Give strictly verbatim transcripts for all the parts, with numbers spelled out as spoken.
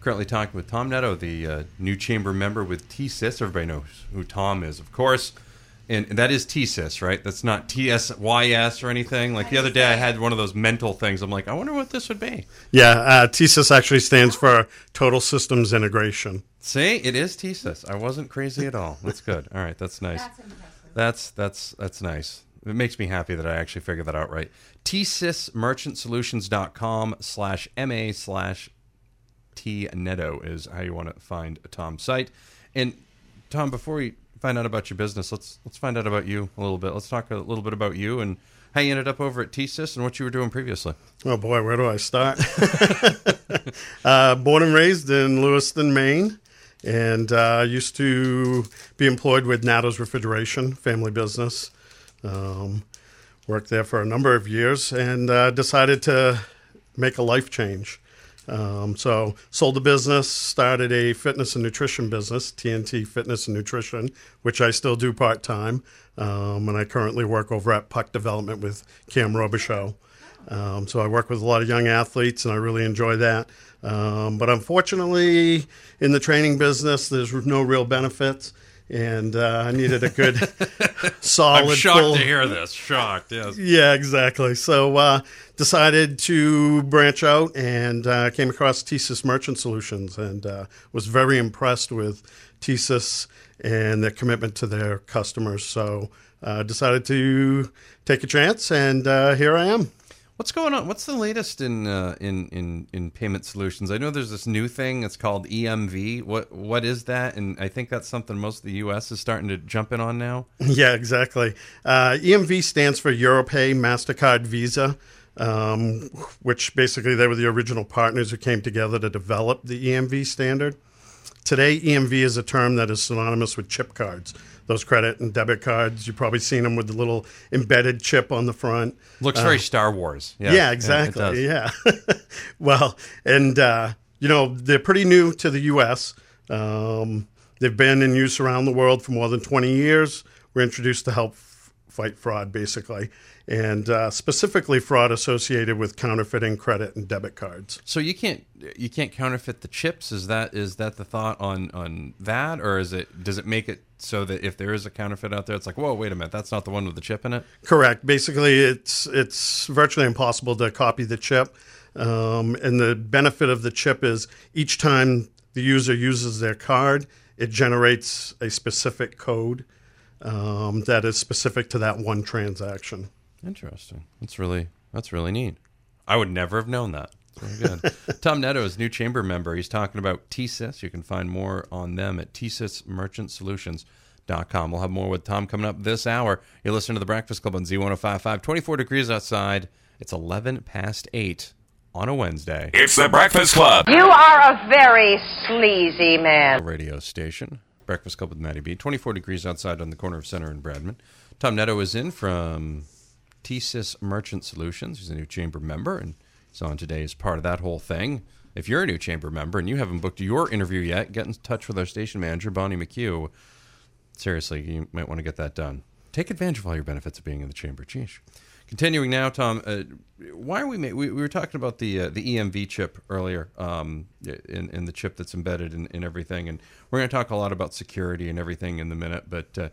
Currently talking with Tom Nadeau, the uh, new chamber member with T S Y S. Everybody knows who Tom is, of course. And, and that is T S Y S, right? That's not T S Y S or anything. Like the other day I had one of those mental things. I'm like, I wonder what this would be. Yeah, uh, T S Y S actually stands for Total Systems Integration. See, it is T S Y S. I wasn't crazy at all. That's good. All right, that's nice. That's impressive. That's, that's, that's nice. It makes me happy that I actually figured that out right. T S Y S merchant solutions dot com slash M A slash T Nadeau is how you want to find Tom's site. And Tom, before we find out about your business, let's let's find out about you a little bit. Let's talk a little bit about you and how you ended up over at T S Y S and what you were doing previously. Oh boy, where do I start? uh, born and raised in Lewiston, Maine, and uh, used to be employed with Nadeau's Refrigeration, family business. Um, worked there for a number of years and uh, decided to make a life change. Um, so sold the business, started a fitness and nutrition business, T N T Fitness and Nutrition, which I still do part-time. Um, and I currently work over at Puck Development with Cam Robichaud. Um, so I work with a lot of young athletes and I really enjoy that. Um, but unfortunately in the training business, there's no real benefits. And uh, I needed a good, solid... I'm shocked full... to hear this. Shocked, yes. Yeah, exactly. So uh decided to branch out and uh, came across T S Y S Merchant Solutions and uh, was very impressed with T S Y S and their commitment to their customers. So uh, decided to take a chance, and uh, here I am. What's going on? What's the latest in, uh, in in in payment solutions? I know there's this new thing. It's called E M V. What What is that? And I think that's something most of the U S is starting to jump in on now. Yeah, exactly. Uh, E M V stands for Europay, Mastercard, Visa, um, which basically they were the original partners who came together to develop the E M V standard. Today, E M V is a term that is synonymous with chip cards. Those credit and debit cards, you've probably seen them with the little embedded chip on the front. Looks uh, very Star Wars. Yeah, yeah exactly. Yeah. yeah. Well, and, uh, you know, they're pretty new to the U S. Um, they've been in use around the world for more than twenty years. We're introduced to help f- fight fraud, basically, and uh, specifically fraud associated with counterfeiting credit and debit cards. So you can't you can't counterfeit the chips. Is that is that the thought on, on that, or is it does it make it so that if there is a counterfeit out there, it's like, whoa, wait a minute, that's not the one with the chip in it? Correct. Basically, it's it's virtually impossible to copy the chip. Um, and the benefit of the chip is each time the user uses their card, it generates a specific code um, that is specific to that one transaction. Interesting. That's really that's really neat. I would never have known that. Very good. Tom Nadeau is new chamber member. He's talking about T S Y S. You can find more on them at T S Y S merchant solutions dot com. We'll have more with Tom coming up this hour. You're listening to The Breakfast Club on Z ten fifty-five. twenty-four degrees outside. It's eleven past eight on a Wednesday. It's The Breakfast Club. You are a very sleazy man. Radio station. Breakfast Club with Maddie B. twenty-four degrees outside on the corner of Center and Bradman. Tom Nadeau is in from T S Y S Merchant Solutions. He's a new chamber member and so on today is part of that whole thing. If you're a new chamber member and you haven't booked your interview yet, get in touch with our station manager, Bonnie McHugh. Seriously, you might want to get that done. Take advantage of all your benefits of being in the chamber. Geesh. Continuing now, Tom, uh, why are we, ma- we... We were talking about the uh, the E M V chip earlier, um, in, in the chip that's embedded in, in everything. And we're going to talk a lot about security and everything in the minute, but... Uh,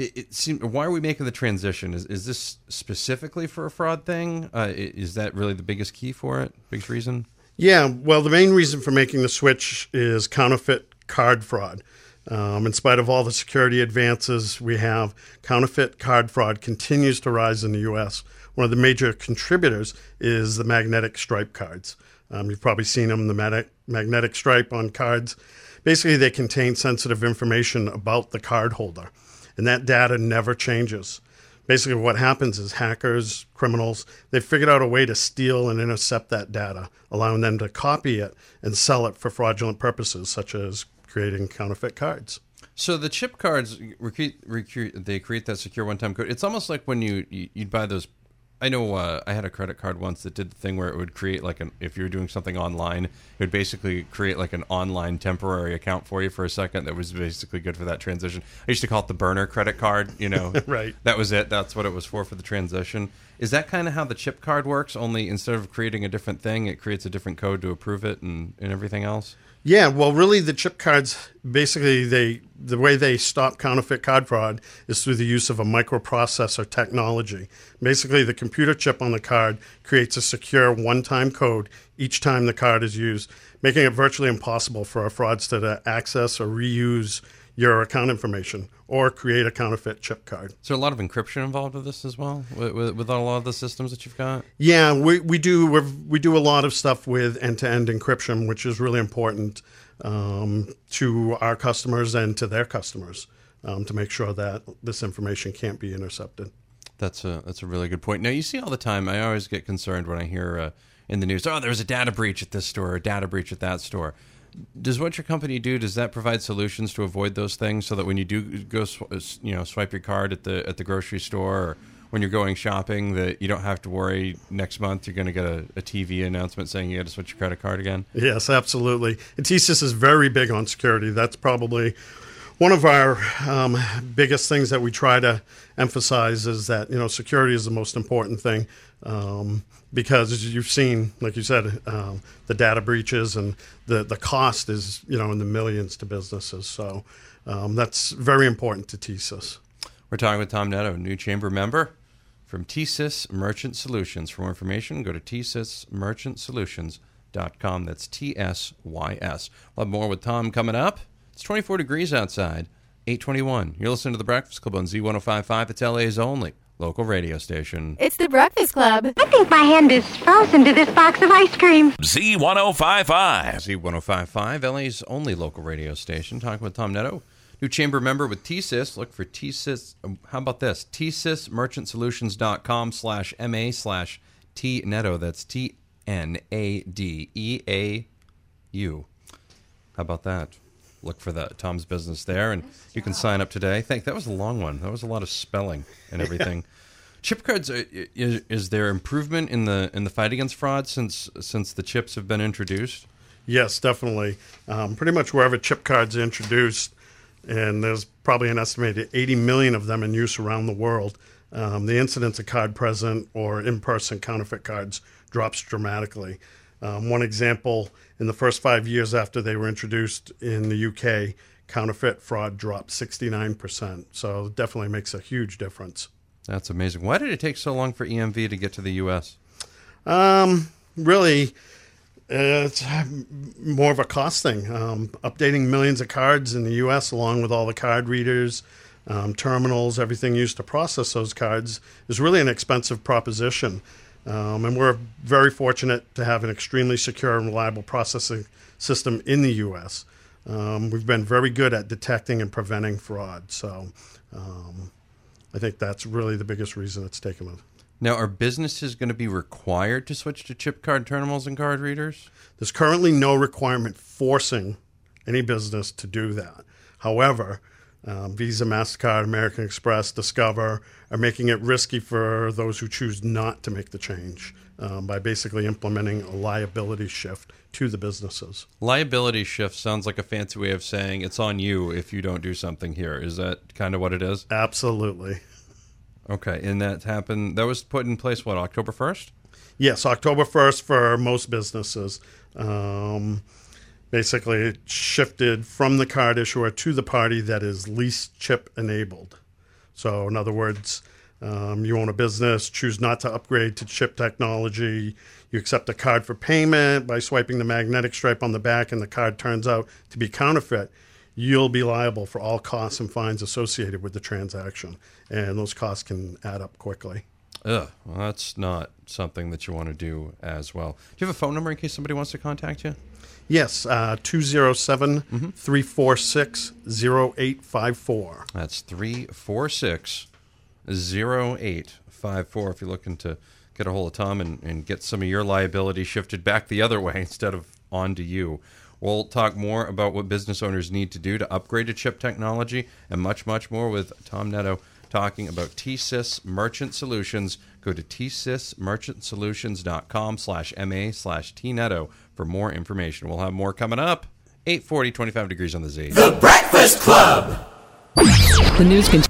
It, it seemed, why are we making the transition? Is is this specifically for a fraud thing? Uh, is that really the biggest key for it? Biggest reason? Yeah. Well, the main reason for making the switch is counterfeit card fraud. Um, in spite of all the security advances we have, counterfeit card fraud continues to rise in the U S. One of the major contributors is the magnetic stripe cards. Um, you've probably seen them, the mag- magnetic stripe on cards. Basically, they contain sensitive information about the cardholder. And that data never changes. basically what happens is hackers, criminals, they figured out a way to steal and intercept that data, allowing them to copy it and sell it for fraudulent purposes, such as creating counterfeit cards. So the chip cards, they create that secure one-time code. It's almost like when you, you'd buy those. I know uh, I had a credit card once that did the thing where it would create like an, if you were doing something online, it would basically create like an online temporary account for you for a second that was basically good for that transition. I used to call it the burner credit card, you know. Right. That was it. That's what it was for, for the transition. Is that kind of how the chip card works? Only instead of creating a different thing, it creates a different code to approve it and, and everything else? Yeah, well, really, the chip cards, basically, they the way they stop counterfeit card fraud is through the use of a microprocessor technology. Basically, the computer chip on the card creates a secure one-time code each time the card is used, making it virtually impossible for a fraudster to access or reuse your account information or create a counterfeit chip card. Is there a lot of encryption involved with this as well, with, with, with a lot of the systems that you've got? Yeah, we, we do we're, we do a lot of stuff with end-to-end encryption, which is really important um, to our customers and to their customers um, to make sure that this information can't be intercepted. That's a, that's a really good point. Now, you see all the time, I always get concerned when I hear uh, in the news, oh, there was a data breach at this store, a data breach at that store. Does what your company do, does that provide solutions to avoid those things so that when you do go, you know, swipe your card at the at the grocery store or when you're going shopping that you don't have to worry next month you're going to get a, a T V announcement saying you got to switch your credit card again? Yes, absolutely. And T S Y S is very big on security. That's probably one of our um, biggest things that we try to emphasize is that, you know, security is the most important thing. Um, because you've seen, like you said, um, the data breaches and the, the cost is, you know, in the millions to businesses. So um, that's very important to T S Y S. We're talking with Tom Nadeau, new chamber member from T S Y S Merchant Solutions. For more information, go to T S Y S merchant solutions dot com. That's T S Y S. We'll have more with Tom coming up. It's twenty-four degrees outside, eight twenty-one. You're listening to The Breakfast Club on Z ten fifty-five. It's L A's only local radio station. It's The Breakfast Club. I think my hand is frozen to this box of ice cream. Z ten fifty-five. Z ten fifty-five, L A's only local radio station. Talking with Tom Nadeau, new chamber member with T S Y S. Look for T S Y S. How about this? T S Y S merchant solutions dot com slash M A slash T Nadeau. That's T N A D E A U. How about that? Look for that Tom's business there, and nice you can sign up today. Thank. That was a long one. That was a lot of spelling and everything. Yeah. Chip cards. Is, is there improvement in the in the fight against fraud since since the chips have been introduced? Yes, definitely. Um, pretty much wherever chip cards are introduced, and there's probably an estimated eighty million of them in use around the world. Um, the incidence of card present or in person counterfeit cards drops dramatically. Um, one example, in the first five years after they were introduced in the U K, counterfeit fraud dropped sixty-nine percent. So it definitely makes a huge difference. That's amazing. Why did it take so long for E M V to get to the U S? Um, really, it's more of a cost thing. Um, updating millions of cards in the U S along with all the card readers, um, terminals, everything used to process those cards is really an expensive proposition. Um, and we're very fortunate to have an extremely secure and reliable processing system in the U S. Um, we've been very good at detecting and preventing fraud. So um, I think that's really the biggest reason it's taken us. Now, are businesses going to be required to switch to chip card terminals and card readers? There's currently no requirement forcing any business to do that. However, Um, Visa, Mastercard, American Express, Discover are making it risky for those who choose not to make the change um, by basically implementing a liability shift to the businesses. Liability shift sounds like a fancy way of saying it's on you if you don't do something here. Is that kind of what it is? Absolutely. Okay, and that happened, that was put in place, what, October first? Yes, October first for most businesses. Um Basically, it shifted from the card issuer to the party that is least chip-enabled. So, in other words, um, you own a business, choose not to upgrade to chip technology, you accept a card for payment by swiping the magnetic stripe on the back and the card turns out to be counterfeit, you'll be liable for all costs and fines associated with the transaction. And those costs can add up quickly. Ugh, well, that's not something that you want to do as well. Do you have a phone number in case somebody wants to contact you? Yes, uh, two oh seven, three four six, oh eight five four. That's three four six, oh eight five four. eight five four if you're looking to get a hold of Tom and, and get some of your liability shifted back the other way instead of onto you. We'll talk more about what business owners need to do to upgrade to chip technology and much, much more with Tom Nadeau talking about T S Y S Merchant Solutions. Go to T S Y S merchant solutions dot com slash M A slash T Nadeau for more information. We'll have more coming up. eight forty, twenty-five degrees on the Z. The Breakfast Club. The news continues.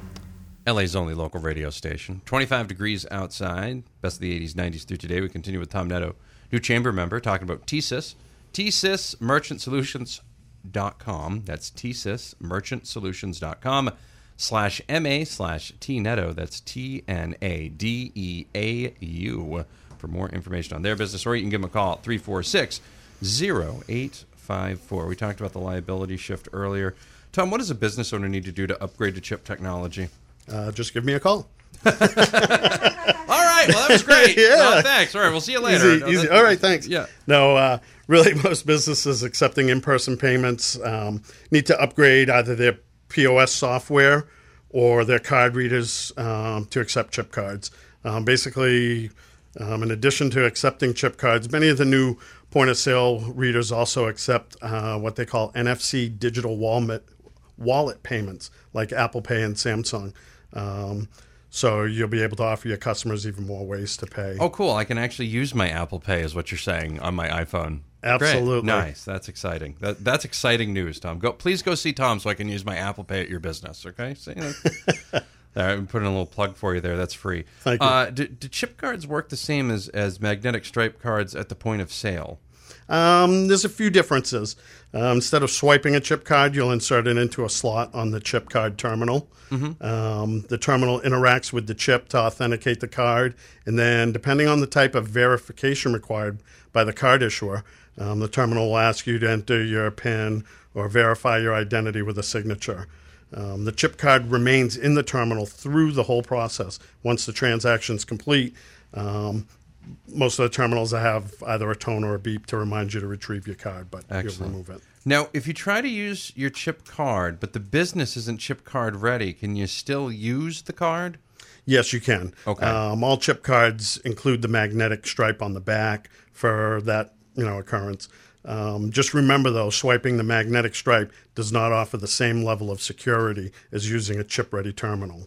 L A's only local radio station. twenty-five degrees outside. Best of the eighties, nineties through today. We continue with Tom Nadeau, new chamber member, talking about T S Y S. T S Y S merchant solutions dot com. That's T S Y S merchant solutions dot com slash M A slash T Nadeau. That's T N A D E A U for more information on their business. Or you can give them a call at three four six, zero eight five four. We talked about the liability shift earlier. Tom, what does a business owner need to do to upgrade to chip technology? Uh, just give me a call. All right. Well, that was great. Yeah. No, thanks. All right. We'll see you later. Easy, no, easy. All right. Thanks. Yeah. No, uh, really, most businesses accepting in-person payments um, need to upgrade either their P O S software or their card readers um, to accept chip cards. Um, basically, um, in addition to accepting chip cards, many of the new point-of-sale readers also accept uh, what they call N F C digital wallet, wallet payments like Apple Pay and Samsung. Um, so you'll be able to offer your customers even more ways to pay. Oh, cool. I can actually use my Apple Pay is what you're saying on my iPhone. Absolutely. Great. Nice. That's exciting. That, that's exciting news, Tom. Go, please go see Tom so I can use my Apple Pay at your business, okay? See you later. All right, I'm putting a little plug for you there. That's free. Thank you. Uh, do, do chip cards work the same as, as magnetic stripe cards at the point of sale? Um, there's a few differences. Uh, instead of swiping a chip card, you'll insert it into a slot on the chip card terminal. Mm-hmm. Um, the terminal interacts with the chip to authenticate the card. And then, depending on the type of verification required by the card issuer, um, the terminal will ask you to enter your PIN or verify your identity with a signature. Um, the chip card remains in the terminal through the whole process. Once the transaction's complete, um, most of the terminals have either a tone or a beep to remind you to retrieve your card, but Excellent. You'll remove it. Now, if you try to use your chip card, but the business isn't chip card ready, can you still use the card? Yes, you can. Okay. Um, all chip cards include the magnetic stripe on the back for that, you know, occurrence. Um, just remember, though, swiping the magnetic stripe does not offer the same level of security as using a chip-ready terminal.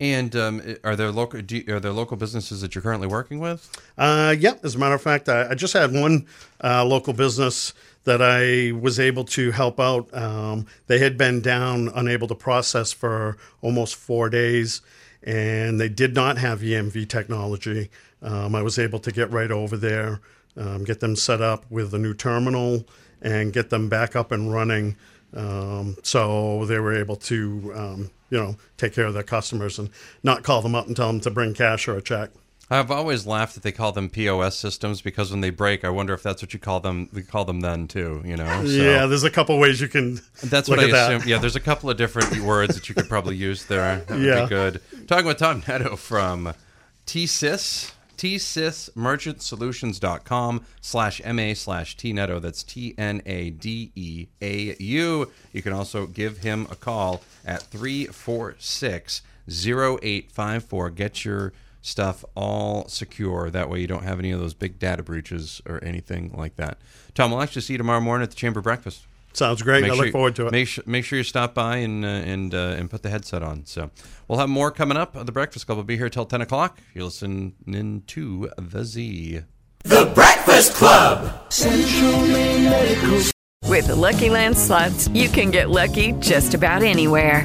And um, are there local do you, are there local businesses that you're currently working with? Uh, yep. Yeah, as a matter of fact, I, I just had one uh, local business that I was able to help out. Um, they had been down, unable to process for almost four days, and they did not have E M V technology. Um, I was able to get right over there. Um, get them set up with a new terminal and get them back up and running. Um, so they were able to, um, you know, take care of their customers and not call them up and tell them to bring cash or a check. I've always laughed that they call them P O S systems because when they break, I wonder if that's what you call them. We call them then too, you know. So. Yeah, there's a couple ways you can. That's look what at I assume. That. Yeah, there's a couple of different words that you could probably use there. That would yeah. be good. Talking with Tom Nadeau from T S Y S. T S Y S merchant solutions dot com slash M A slash T Nadeau. That's T N A D E A U. You can also give him a call at three four six, zero eight five four. Get your stuff all secure. That way you don't have any of those big data breaches or anything like that. Tom, we'll actually see you tomorrow morning at the Chamber Breakfast. Sounds great. Make I sure look forward to it. Make, make sure you stop by and uh, and uh, and put the headset on. So we'll have more coming up. The Breakfast Club will be here till ten o'clock. You're listening to the Z. The Breakfast Club. Central Maine Medical. With the Lucky Land Slots, you can get lucky just about anywhere.